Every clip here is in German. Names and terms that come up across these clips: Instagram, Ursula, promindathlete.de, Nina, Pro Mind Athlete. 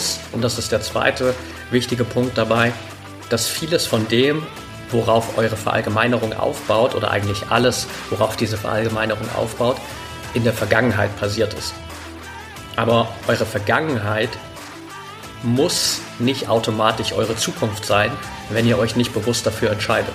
muss, und das ist der zweite wichtige Punkt dabei, dass vieles von dem, worauf eure Verallgemeinerung aufbaut, oder eigentlich alles, worauf diese Verallgemeinerung aufbaut, in der Vergangenheit passiert ist. Aber eure Vergangenheit muss nicht automatisch eure Zukunft sein, wenn ihr euch nicht bewusst dafür entscheidet.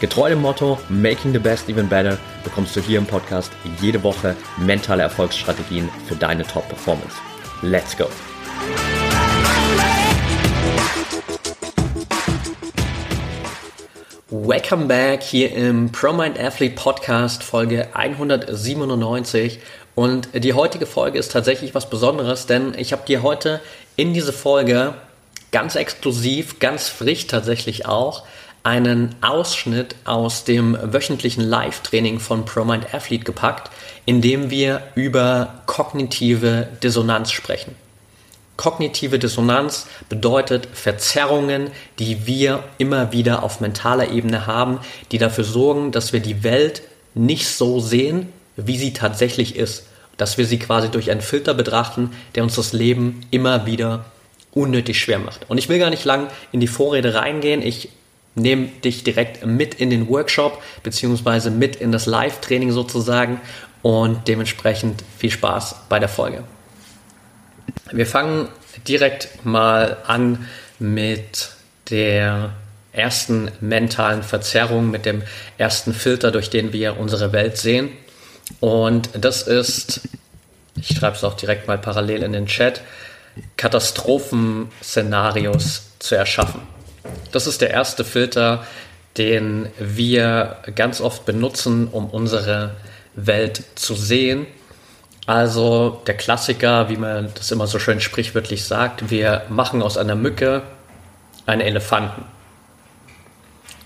Getreu dem Motto Making the Best Even Better bekommst du hier im Podcast jede Woche mentale Erfolgsstrategien für deine Top-Performance. Let's go! Welcome back hier im Pro Mind Athlete Podcast Folge 197. Und die heutige Folge ist tatsächlich was Besonderes, denn ich habe dir heute in diese Folge ganz exklusiv, ganz frisch tatsächlich auch, einen Ausschnitt aus dem wöchentlichen Live-Training von Pro Mind Athlete gepackt, in dem wir über kognitive Dissonanz sprechen. Kognitive Dissonanz bedeutet Verzerrungen, die wir immer wieder auf mentaler Ebene haben, die dafür sorgen, dass wir die Welt nicht so sehen, wie sie tatsächlich ist. Dass wir sie quasi durch einen Filter betrachten, der uns das Leben immer wieder unnötig schwer macht. Und ich will gar nicht lang in die Vorrede reingehen. Ich nehme dich direkt mit in den Workshop bzw. mit in das Live-Training sozusagen und dementsprechend viel Spaß bei der Folge. Wir fangen direkt mal an mit der ersten mentalen Verzerrung, mit dem ersten Filter, durch den wir unsere Welt sehen. Und das ist, ich schreibe es auch direkt mal parallel in den Chat, Katastrophenszenarios zu erschaffen. Das ist der erste Filter, den wir ganz oft benutzen, um unsere Welt zu sehen. Also der Klassiker, wie man das immer so schön sprichwörtlich sagt, wir machen aus einer Mücke einen Elefanten.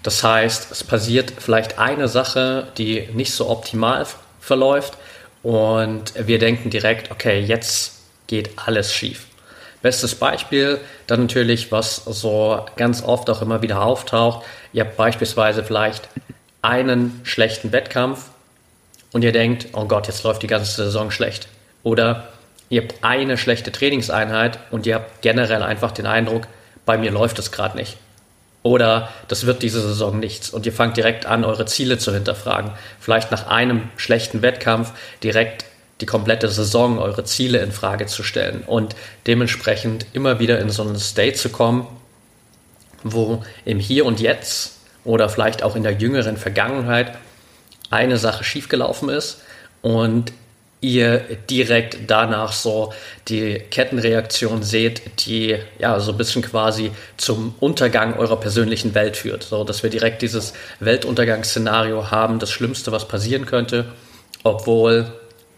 Das heißt, es passiert vielleicht eine Sache, die nicht so optimal verläuft und wir denken direkt, okay, jetzt geht alles schief. Bestes Beispiel, dann natürlich, was so ganz oft auch immer wieder auftaucht. Ihr habt beispielsweise vielleicht einen schlechten Wettkampf und ihr denkt, oh Gott, jetzt läuft die ganze Saison schlecht. Oder ihr habt eine schlechte Trainingseinheit und ihr habt generell einfach den Eindruck, bei mir läuft es gerade nicht. Oder das wird diese Saison nichts und ihr fangt direkt an, eure Ziele zu hinterfragen. Vielleicht nach einem schlechten Wettkampf direkt die komplette Saison, eure Ziele in Frage zu stellen und dementsprechend immer wieder in so einen State zu kommen, wo im Hier und Jetzt oder vielleicht auch in der jüngeren Vergangenheit eine Sache schiefgelaufen ist und ihr direkt danach so die Kettenreaktion seht, die ja so ein bisschen quasi zum Untergang eurer persönlichen Welt führt. So, dass wir direkt dieses Weltuntergangsszenario haben, das Schlimmste, was passieren könnte, obwohl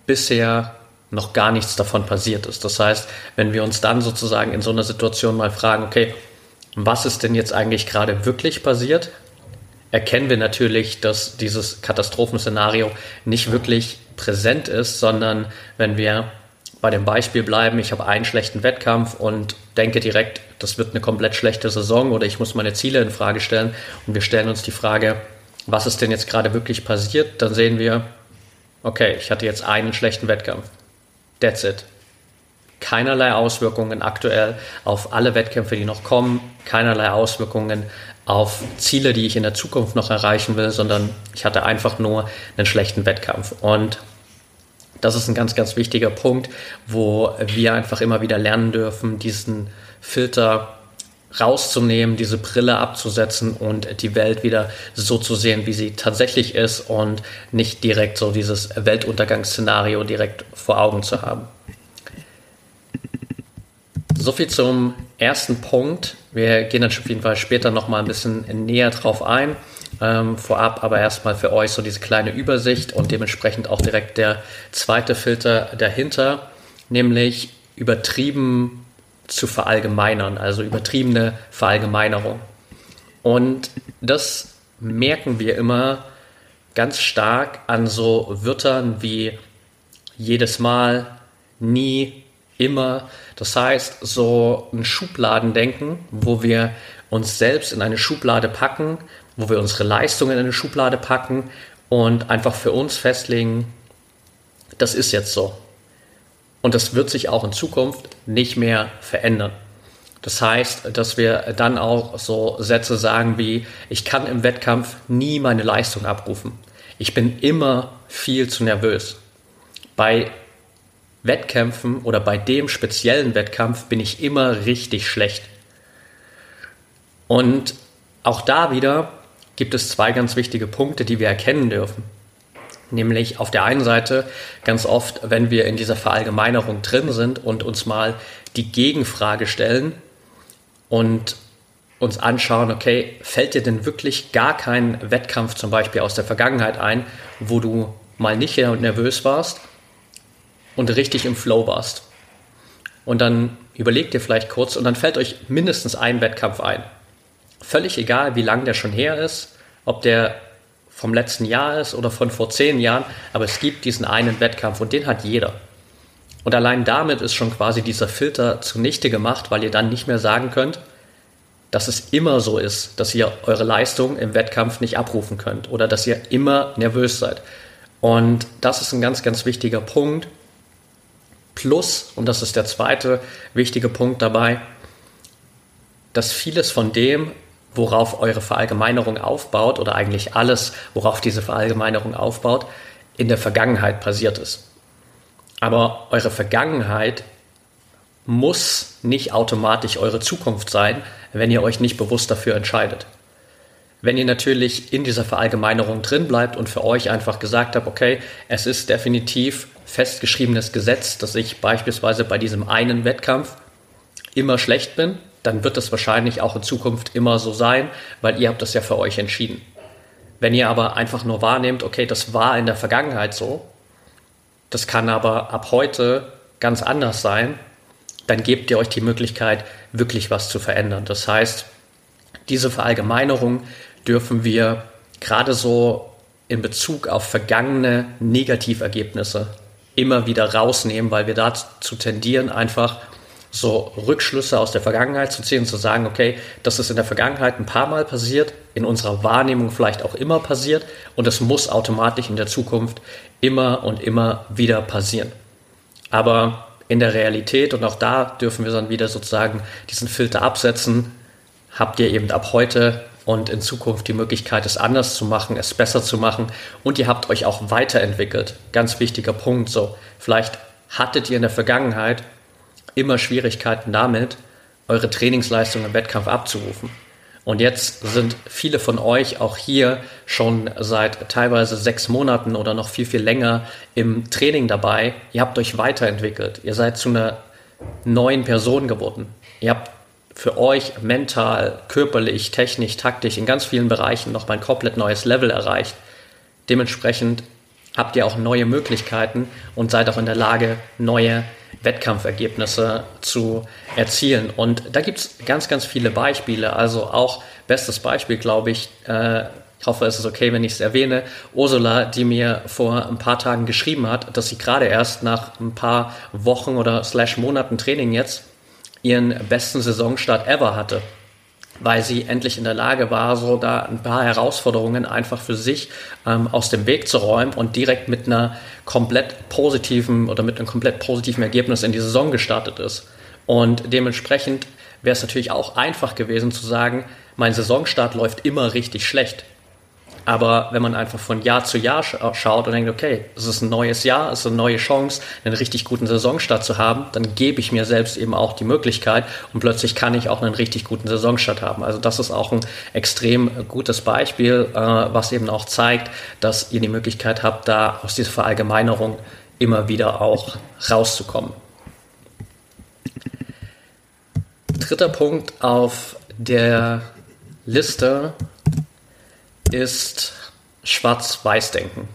bisher noch gar nichts davon passiert ist. Das heißt, wenn wir uns dann sozusagen in so einer Situation mal fragen, okay, was ist denn jetzt eigentlich gerade wirklich passiert, erkennen wir natürlich, dass dieses Katastrophenszenario nicht wirklich präsent ist, sondern wenn wir bei dem Beispiel bleiben, ich habe einen schlechten Wettkampf und denke direkt, das wird eine komplett schlechte Saison oder ich muss meine Ziele in Frage stellen und wir stellen uns die Frage, was ist denn jetzt gerade wirklich passiert, dann sehen wir, okay, ich hatte jetzt einen schlechten Wettkampf. That's it. Keinerlei Auswirkungen aktuell auf alle Wettkämpfe, die noch kommen. Keinerlei Auswirkungen auf Ziele, die ich in der Zukunft noch erreichen will, sondern ich hatte einfach nur einen schlechten Wettkampf. Und das ist ein ganz, ganz wichtiger Punkt, wo wir einfach immer wieder lernen dürfen, diesen Filter rauszunehmen, diese Brille abzusetzen und die Welt wieder so zu sehen, wie sie tatsächlich ist und nicht direkt so dieses Weltuntergangsszenario direkt vor Augen zu haben. So viel zum ersten Punkt. Wir gehen dann auf jeden Fall später nochmal ein bisschen näher drauf ein. Vorab aber erstmal für euch so diese kleine Übersicht und dementsprechend auch direkt der zweite Filter dahinter. nämlich übertrieben zu verallgemeinern, also übertriebene Verallgemeinerung. Und das merken wir immer ganz stark an so Wörtern wie jedes Mal, nie, immer. Das heißt, so ein Schubladendenken, wo wir uns selbst in eine Schublade packen, wo wir unsere Leistungen in eine Schublade packen und einfach für uns festlegen, das ist jetzt so. Und das wird sich auch in Zukunft nicht mehr verändern. Das heißt, dass wir dann auch so Sätze sagen wie, ich kann im Wettkampf nie meine Leistung abrufen. Ich bin immer viel zu nervös. Bei Wettkämpfen oder bei dem speziellen Wettkampf bin ich immer richtig schlecht. Und auch da wieder gibt es zwei ganz wichtige Punkte, die wir erkennen dürfen. Nämlich auf der einen Seite ganz oft, wenn wir in dieser Verallgemeinerung drin sind und uns mal die Gegenfrage stellen und uns anschauen, okay, fällt dir denn wirklich gar kein Wettkampf zum Beispiel aus der Vergangenheit ein, wo du mal nicht nervös warst und richtig im Flow warst? Und dann überlegt ihr vielleicht kurz und dann fällt euch mindestens ein Wettkampf ein. Völlig egal, wie lang der schon her ist, ob der vom letzten Jahr ist oder von vor 10 Jahren, aber es gibt diesen einen Wettkampf und den hat jeder. Und allein damit ist schon quasi dieser Filter zunichte gemacht, weil ihr dann nicht mehr sagen könnt, dass es immer so ist, dass ihr eure Leistung im Wettkampf nicht abrufen könnt oder dass ihr immer nervös seid. Und das ist ein ganz, ganz wichtiger Punkt. Plus, und das ist der zweite wichtige Punkt dabei, dass vieles von dem, worauf eure Verallgemeinerung aufbaut, oder eigentlich alles, worauf diese Verallgemeinerung aufbaut, in der Vergangenheit passiert ist. Aber eure Vergangenheit muss nicht automatisch eure Zukunft sein, wenn ihr euch nicht bewusst dafür entscheidet. Wenn ihr natürlich in dieser Verallgemeinerung drin bleibt und für euch einfach gesagt habt, okay, es ist definitiv festgeschriebenes Gesetz, dass ich beispielsweise bei diesem einen Wettkampf immer schlecht bin, dann wird das wahrscheinlich auch in Zukunft immer so sein, weil ihr habt das ja für euch entschieden. Wenn ihr aber einfach nur wahrnehmt, okay, das war in der Vergangenheit so, das kann aber ab heute ganz anders sein, dann gebt ihr euch die Möglichkeit, wirklich was zu verändern. Das heißt, diese Verallgemeinerung dürfen wir gerade so in Bezug auf vergangene Negativergebnisse immer wieder rausnehmen, weil wir dazu tendieren, einfach so Rückschlüsse aus der Vergangenheit zu ziehen und zu sagen, okay, das ist in der Vergangenheit ein paar Mal passiert, in unserer Wahrnehmung vielleicht auch immer passiert und das muss automatisch in der Zukunft immer und immer wieder passieren. Aber in der Realität, und auch da dürfen wir dann wieder sozusagen diesen Filter absetzen, habt ihr eben ab heute und in Zukunft die Möglichkeit, es anders zu machen, es besser zu machen und ihr habt euch auch weiterentwickelt. Ganz wichtiger Punkt, so vielleicht hattet ihr in der Vergangenheit immer Schwierigkeiten damit, eure Trainingsleistung im Wettkampf abzurufen. Und jetzt sind viele von euch auch hier schon seit teilweise 6 Monaten oder noch viel, viel länger im Training dabei. Ihr habt euch weiterentwickelt. Ihr seid zu einer neuen Person geworden. Ihr habt für euch mental, körperlich, technisch, taktisch in ganz vielen Bereichen nochmal ein komplett neues Level erreicht. Dementsprechend habt ihr auch neue Möglichkeiten und seid auch in der Lage, neue Wettkampfergebnisse zu erzielen. Und da gibt es ganz, ganz viele Beispiele. Also auch bestes Beispiel, glaube ich, ich hoffe, es ist okay, wenn ich es erwähne, Ursula, die mir vor ein paar Tagen geschrieben hat, dass sie gerade erst nach ein paar Wochen oder Monaten Training jetzt ihren besten Saisonstart ever hatte, weil sie endlich in der Lage war, so da ein paar Herausforderungen einfach für sich aus dem Weg zu räumen und direkt mit einer komplett positiven oder mit einem komplett positiven Ergebnis in die Saison gestartet ist. Und dementsprechend wäre es natürlich auch einfach gewesen zu sagen, mein Saisonstart läuft immer richtig schlecht. Aber wenn man einfach von Jahr zu Jahr schaut und denkt, okay, es ist ein neues Jahr, es ist eine neue Chance, einen richtig guten Saisonstart zu haben, dann gebe ich mir selbst eben auch die Möglichkeit und plötzlich kann ich auch einen richtig guten Saisonstart haben. Also das ist auch ein extrem gutes Beispiel, was eben auch zeigt, dass ihr die Möglichkeit habt, da aus dieser Verallgemeinerung immer wieder auch rauszukommen. Dritter Punkt auf der Liste ist Schwarz-Weiß-Denken.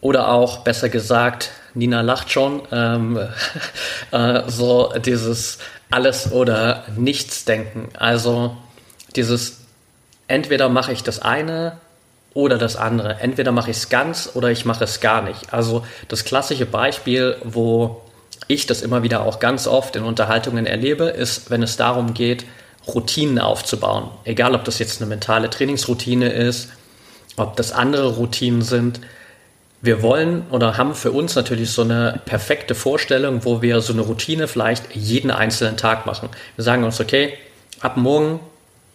Oder auch, besser gesagt, Nina lacht schon, so dieses Alles- oder Nichts-Denken. Also dieses entweder mache ich das eine oder das andere. Entweder mache ich es ganz oder ich mache es gar nicht. Also das klassische Beispiel, wo ich das immer wieder auch ganz oft in Unterhaltungen erlebe, ist, wenn es darum geht, Routinen aufzubauen. Egal, ob das jetzt eine mentale Trainingsroutine ist, ob das andere Routinen sind. Wir wollen oder haben für uns natürlich so eine perfekte Vorstellung, wo wir so eine Routine vielleicht jeden einzelnen Tag machen. Wir sagen uns, okay, ab morgen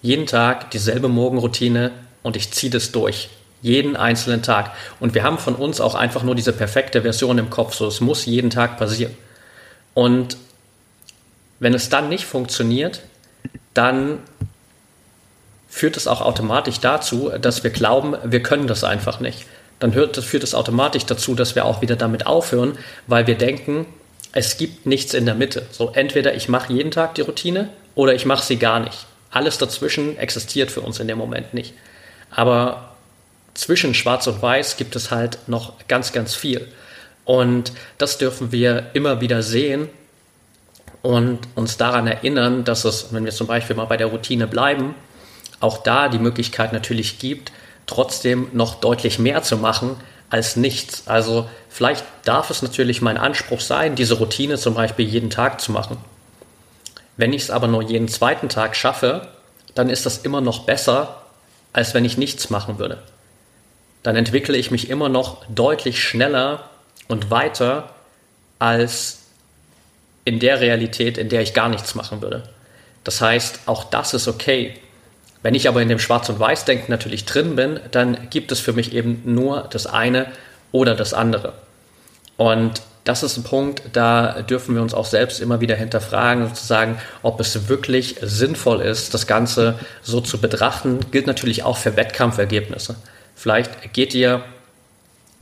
jeden Tag dieselbe Morgenroutine und ich ziehe das durch. Jeden einzelnen Tag. Und wir haben von uns auch einfach nur diese perfekte Version im Kopf. So, es muss jeden Tag passieren. Und wenn es dann nicht funktioniert, dann führt es auch automatisch dazu, dass wir glauben, wir können das einfach nicht. Dann führt es automatisch dazu, dass wir auch wieder damit aufhören, weil wir denken, es gibt nichts in der Mitte. So, entweder ich mache jeden Tag die Routine oder ich mache sie gar nicht. Alles dazwischen existiert für uns in dem Moment nicht. Aber zwischen Schwarz und Weiß gibt es halt noch ganz, ganz viel. Und das dürfen wir immer wieder sehen und uns daran erinnern, dass es, wenn wir zum Beispiel mal bei der Routine bleiben, auch da die Möglichkeit natürlich gibt, trotzdem noch deutlich mehr zu machen als nichts. Also vielleicht darf es natürlich mein Anspruch sein, diese Routine zum Beispiel jeden Tag zu machen. Wenn ich es aber nur jeden zweiten Tag schaffe, dann ist das immer noch besser, als wenn ich nichts machen würde. Dann entwickle ich mich immer noch deutlich schneller und weiter als in der Realität, in der ich gar nichts machen würde. Das heißt, auch das ist okay. Wenn ich aber in dem Schwarz- und Weiß-Denken natürlich drin bin, dann gibt es für mich eben nur das eine oder das andere. Und das ist ein Punkt, da dürfen wir uns auch selbst immer wieder hinterfragen, sozusagen, ob es wirklich sinnvoll ist, das Ganze so zu betrachten. Gilt natürlich auch für Wettkampfergebnisse. Vielleicht geht ihr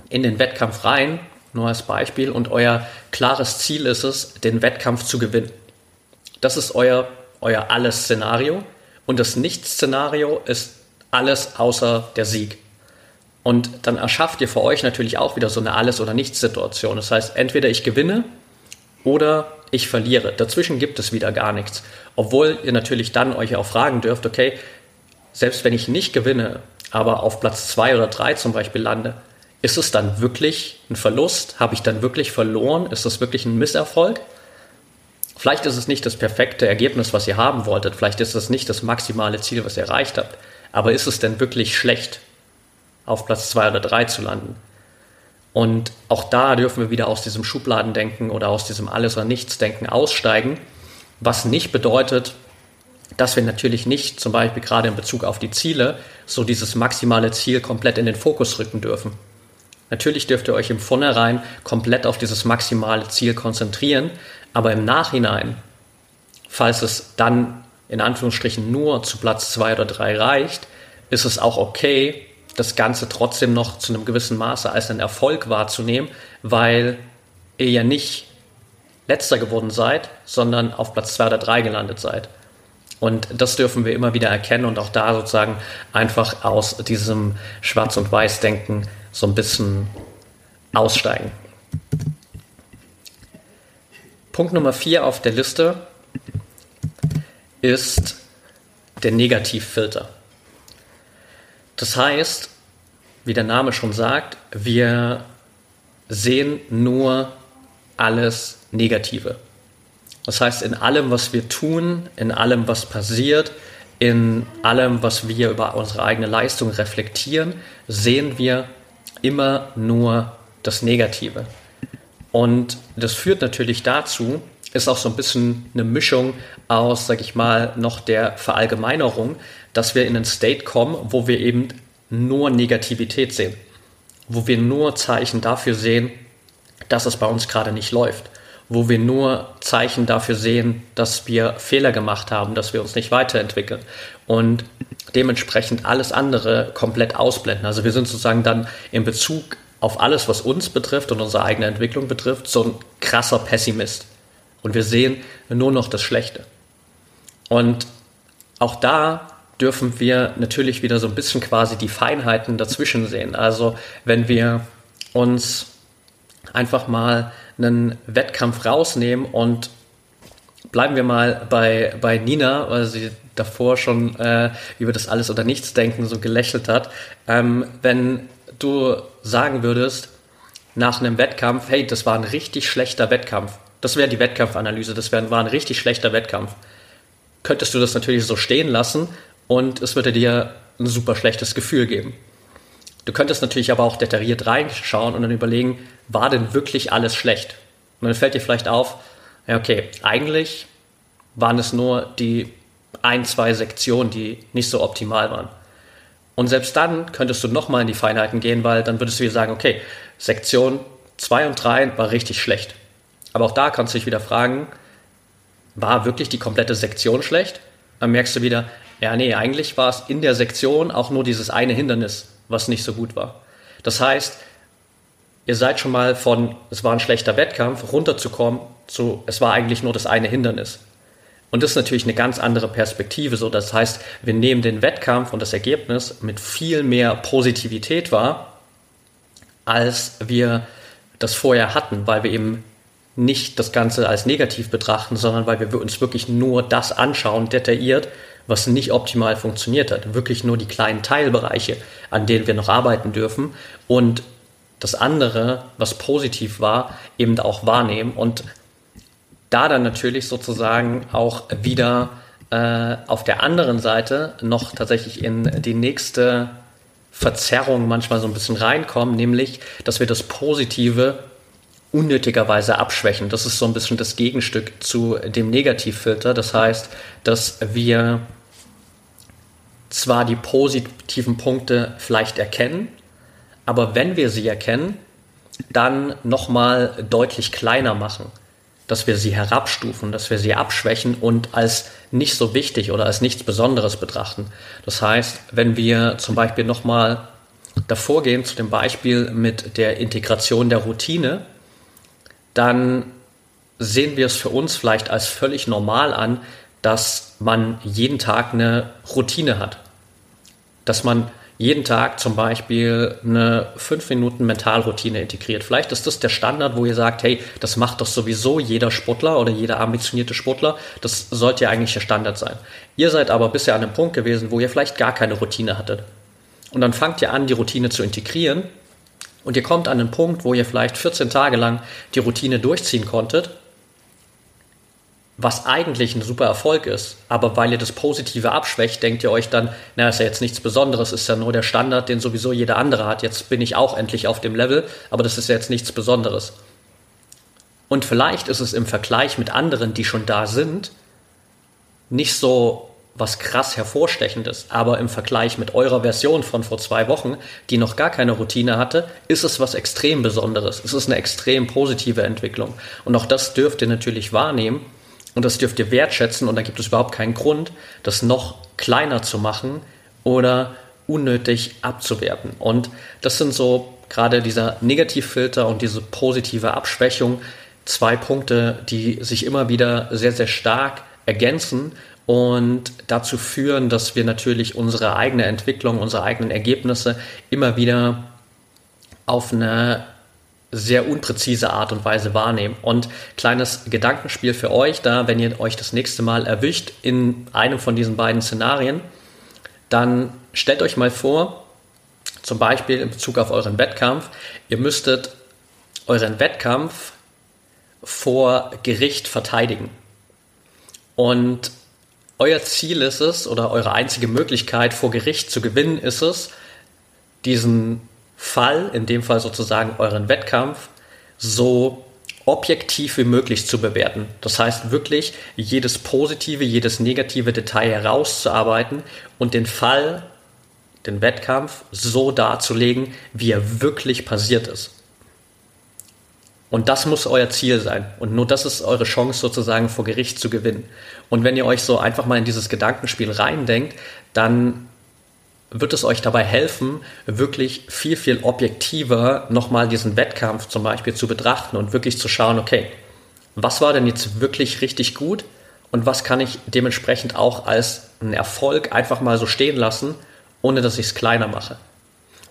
in den Wettkampf rein, nur als Beispiel, und euer klares Ziel ist es, den Wettkampf zu gewinnen. Das ist euer Alles-Szenario. Und das Nichts-Szenario ist alles außer der Sieg. Und dann erschafft ihr für euch natürlich auch wieder so eine Alles-oder-Nichts-Situation. Das heißt, entweder ich gewinne oder ich verliere. Dazwischen gibt es wieder gar nichts. Obwohl ihr natürlich dann euch auch fragen dürft, okay, selbst wenn ich nicht gewinne, aber auf Platz 2 oder 3 zum Beispiel lande, ist es dann wirklich ein Verlust? Habe ich dann wirklich verloren? Ist das wirklich ein Misserfolg? Vielleicht ist es nicht das perfekte Ergebnis, was ihr haben wolltet. Vielleicht ist es nicht das maximale Ziel, was ihr erreicht habt. Aber ist es denn wirklich schlecht, auf Platz 2 oder 3 zu landen? Und auch da dürfen wir wieder aus diesem Schubladendenken oder aus diesem Alles-oder-Nichts-Denken aussteigen. Was nicht bedeutet, dass wir natürlich nicht, zum Beispiel gerade in Bezug auf die Ziele, so dieses maximale Ziel komplett in den Fokus rücken dürfen. Natürlich dürft ihr euch im Vornherein komplett auf dieses maximale Ziel konzentrieren, aber im Nachhinein, falls es dann in Anführungsstrichen nur zu Platz 2 oder 3 reicht, ist es auch okay, das Ganze trotzdem noch zu einem gewissen Maße als einen Erfolg wahrzunehmen, weil ihr ja nicht Letzter geworden seid, sondern auf Platz 2 oder 3 gelandet seid. Und das dürfen wir immer wieder erkennen und auch da sozusagen einfach aus diesem Schwarz- und Weiß-Denken so ein bisschen aussteigen. Punkt Nummer 4 auf der Liste ist der Negativfilter. Das heißt, wie der Name schon sagt, wir sehen nur alles Negative. Das heißt, in allem, was wir tun, in allem, was passiert, in allem, was wir über unsere eigene Leistung reflektieren, sehen wir immer nur das Negative. Und das führt natürlich dazu, ist auch so ein bisschen eine Mischung aus, sag ich mal, noch der Verallgemeinerung, dass wir in einen State kommen, wo wir eben nur Negativität sehen, wo wir nur Zeichen dafür sehen, dass es bei uns gerade nicht läuft, wo wir nur Zeichen dafür sehen, dass wir Fehler gemacht haben, dass wir uns nicht weiterentwickeln und dementsprechend alles andere komplett ausblenden. Also wir sind sozusagen dann in Bezug auf alles, was uns betrifft und unsere eigene Entwicklung betrifft, so ein krasser Pessimist. Und wir sehen nur noch das Schlechte. Und auch da dürfen wir natürlich wieder so ein bisschen quasi die Feinheiten dazwischen sehen. Also wenn wir uns einfach mal einen Wettkampf rausnehmen und bleiben wir mal bei Nina, weil sie davor schon über das Alles- oder Nichts-Denken so gelächelt hat. Wenn du sagen würdest, nach einem Wettkampf, hey, das war ein richtig schlechter Wettkampf. Das wäre die Wettkampfanalyse, war ein richtig schlechter Wettkampf. Könntest du das natürlich so stehen lassen und es würde dir ein super schlechtes Gefühl geben. Du könntest natürlich aber auch detailliert reinschauen und dann überlegen, war denn wirklich alles schlecht? Und dann fällt dir vielleicht auf, ja okay, eigentlich waren es nur die 1-2 Sektionen, die nicht so optimal waren. Und selbst dann könntest du nochmal in die Feinheiten gehen, weil dann würdest du wieder sagen, okay, Sektion 2 und 3 war richtig schlecht. Aber auch da kannst du dich wieder fragen, war wirklich die komplette Sektion schlecht? Dann merkst du wieder, ja nee, eigentlich war es in der Sektion auch nur dieses eine Hindernis, was nicht so gut war. Das heißt, ihr seid schon mal von, es war ein schlechter Wettkampf, runterzukommen zu, es war eigentlich nur das eine Hindernis. Und das ist natürlich eine ganz andere Perspektive. So, das heißt, wir nehmen den Wettkampf und das Ergebnis mit viel mehr Positivität wahr, als wir das vorher hatten, weil wir eben nicht das Ganze als negativ betrachten, sondern weil wir uns wirklich nur das anschauen, detailliert, was nicht optimal funktioniert hat. Wirklich nur die kleinen Teilbereiche, an denen wir noch arbeiten dürfen und das andere, was positiv war, eben auch wahrnehmen und da dann natürlich sozusagen auch wieder auf der anderen Seite noch tatsächlich in die nächste Verzerrung manchmal so ein bisschen reinkommen, nämlich, dass wir das Positive unnötigerweise abschwächen. Das ist so ein bisschen das Gegenstück zu dem Negativfilter. Das heißt, dass wir zwar die positiven Punkte vielleicht erkennen, aber wenn wir sie erkennen, dann nochmal deutlich kleiner machen, dass wir sie herabstufen, dass wir sie abschwächen und als nicht so wichtig oder als nichts Besonderes betrachten. Das heißt, wenn wir zum Beispiel nochmal davor gehen zu dem Beispiel mit der Integration der Routine, dann sehen wir es für uns vielleicht als völlig normal an, dass man jeden Tag eine Routine hat. Dass man jeden Tag zum Beispiel eine 5 Minuten Mentalroutine integriert. Vielleicht ist das der Standard, wo ihr sagt, hey, das macht doch sowieso jeder Sportler oder jeder ambitionierte Sportler. Das sollte ja eigentlich der Standard sein. Ihr seid aber bisher an einem Punkt gewesen, wo ihr vielleicht gar keine Routine hattet. Und dann fangt ihr an, die Routine zu integrieren. Und ihr kommt an einen Punkt, wo ihr vielleicht 14 Tage lang die Routine durchziehen konntet, was eigentlich ein super Erfolg ist. Aber weil ihr das Positive abschwächt, denkt ihr euch dann, na, ist ja jetzt nichts Besonderes, ist ja nur der Standard, den sowieso jeder andere hat. Jetzt bin ich auch endlich auf dem Level, aber das ist ja jetzt nichts Besonderes. Und vielleicht ist es im Vergleich mit anderen, die schon da sind, nicht so was krass hervorstechendes, aber im Vergleich mit eurer Version von vor 2 Wochen, die noch gar keine Routine hatte, ist es was extrem Besonderes. Es ist eine extrem positive Entwicklung. Und auch das dürft ihr natürlich wahrnehmen und das dürft ihr wertschätzen und da gibt es überhaupt keinen Grund, das noch kleiner zu machen oder unnötig abzuwerten. Und das sind so gerade dieser Negativfilter und diese positive Abschwächung, 2 Punkte, die sich immer wieder sehr, sehr stark ergänzen und dazu führen, dass wir natürlich unsere eigene Entwicklung, unsere eigenen Ergebnisse immer wieder auf eine sehr unpräzise Art und Weise wahrnehmen. Und kleines Gedankenspiel für euch da, wenn ihr euch das nächste Mal erwischt in einem von diesen beiden Szenarien, dann stellt euch mal vor, zum Beispiel in Bezug auf euren Wettkampf, ihr müsstet euren Wettkampf vor Gericht verteidigen. Und euer Ziel ist es, oder eure einzige Möglichkeit vor Gericht zu gewinnen ist es, diesen Fall, in dem Fall sozusagen euren Wettkampf, so objektiv wie möglich zu bewerten. Das heißt wirklich, jedes positive, jedes negative Detail herauszuarbeiten und den Fall, den Wettkampf so darzulegen, wie er wirklich passiert ist. Und das muss euer Ziel sein. Und nur das ist eure Chance sozusagen vor Gericht zu gewinnen. Und wenn ihr euch so einfach mal in dieses Gedankenspiel reindenkt, dann wird es euch dabei helfen, wirklich viel, viel objektiver nochmal diesen Wettkampf zum Beispiel zu betrachten und wirklich zu schauen, okay, was war denn jetzt wirklich richtig gut und was kann ich dementsprechend auch als einen Erfolg einfach mal so stehen lassen, ohne dass ich es kleiner mache.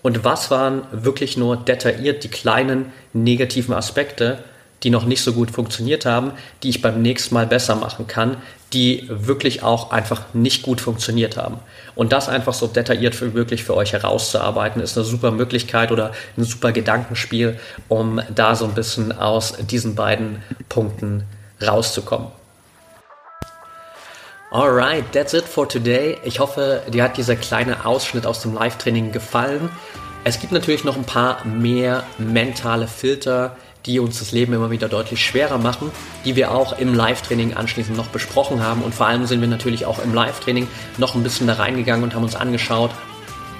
und was waren wirklich nur detailliert die kleinen negativen Aspekte, die noch nicht so gut funktioniert haben, die ich beim nächsten Mal besser machen kann, die wirklich auch einfach nicht gut funktioniert haben. Und das einfach so detailliert für wirklich für euch herauszuarbeiten, ist eine super Möglichkeit oder ein super Gedankenspiel, um da so ein bisschen aus diesen beiden Punkten rauszukommen. Alright, that's it for today. Ich hoffe, dir hat dieser kleine Ausschnitt aus dem Live-Training gefallen. Es gibt natürlich noch ein paar mehr mentale Filter, die uns das Leben immer wieder deutlich schwerer machen, die wir auch im Live-Training anschließend noch besprochen haben. Und vor allem sind wir natürlich auch im Live-Training noch ein bisschen da reingegangen und haben uns angeschaut,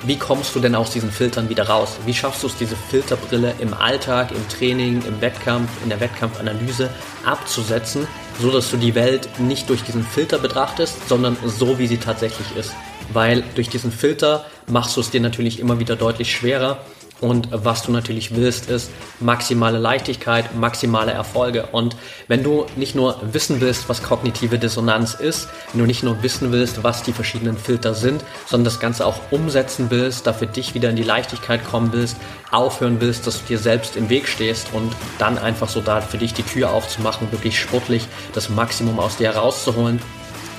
wie kommst du denn aus diesen Filtern wieder raus? Wie schaffst du es, diese Filterbrille im Alltag, im Training, im Wettkampf, in der Wettkampfanalyse abzusetzen, so dass du die Welt nicht durch diesen Filter betrachtest, sondern so, wie sie tatsächlich ist. Weil durch diesen Filter machst du es dir natürlich immer wieder deutlich schwerer. Und was du natürlich willst, ist maximale Leichtigkeit, maximale Erfolge. Und wenn du nicht nur wissen willst, was kognitive Dissonanz ist, wenn du nicht nur wissen willst, was die verschiedenen Filter sind, sondern das Ganze auch umsetzen willst, da für dich wieder in die Leichtigkeit kommen willst, aufhören willst, dass du dir selbst im Weg stehst und dann einfach so da für dich die Tür aufzumachen, wirklich sportlich das Maximum aus dir herauszuholen,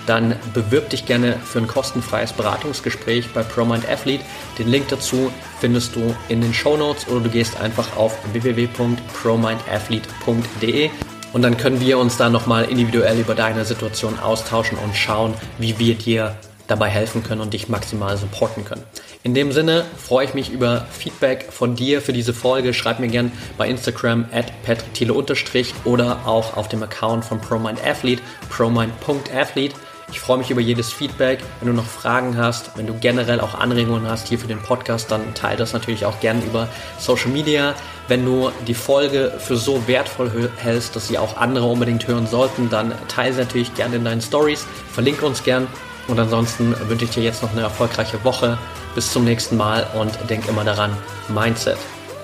dann bewirb dich gerne für ein kostenfreies Beratungsgespräch bei Pro Mind Athlete. Den Link dazu findest du in den Shownotes oder du gehst einfach auf www.promindathlete.de und dann können wir uns da nochmal individuell über deine Situation austauschen und schauen, wie wir dir dabei helfen können und dich maximal supporten können. In dem Sinne freue ich mich über Feedback von dir für diese Folge. Schreib mir gern bei Instagram @patrickthiele_ oder auch auf dem Account von ProMindAthlete, promind.athlete. Ich freue mich über jedes Feedback. Wenn du noch Fragen hast, wenn du generell auch Anregungen hast hier für den Podcast, dann teile das natürlich auch gerne über Social Media. Wenn du die Folge für so wertvoll hältst, dass sie auch andere unbedingt hören sollten, dann teile sie natürlich gerne in deinen Stories. Verlinke uns gern. Und ansonsten wünsche ich dir jetzt noch eine erfolgreiche Woche. Bis zum nächsten Mal und denk immer daran, Mindset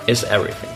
is everything.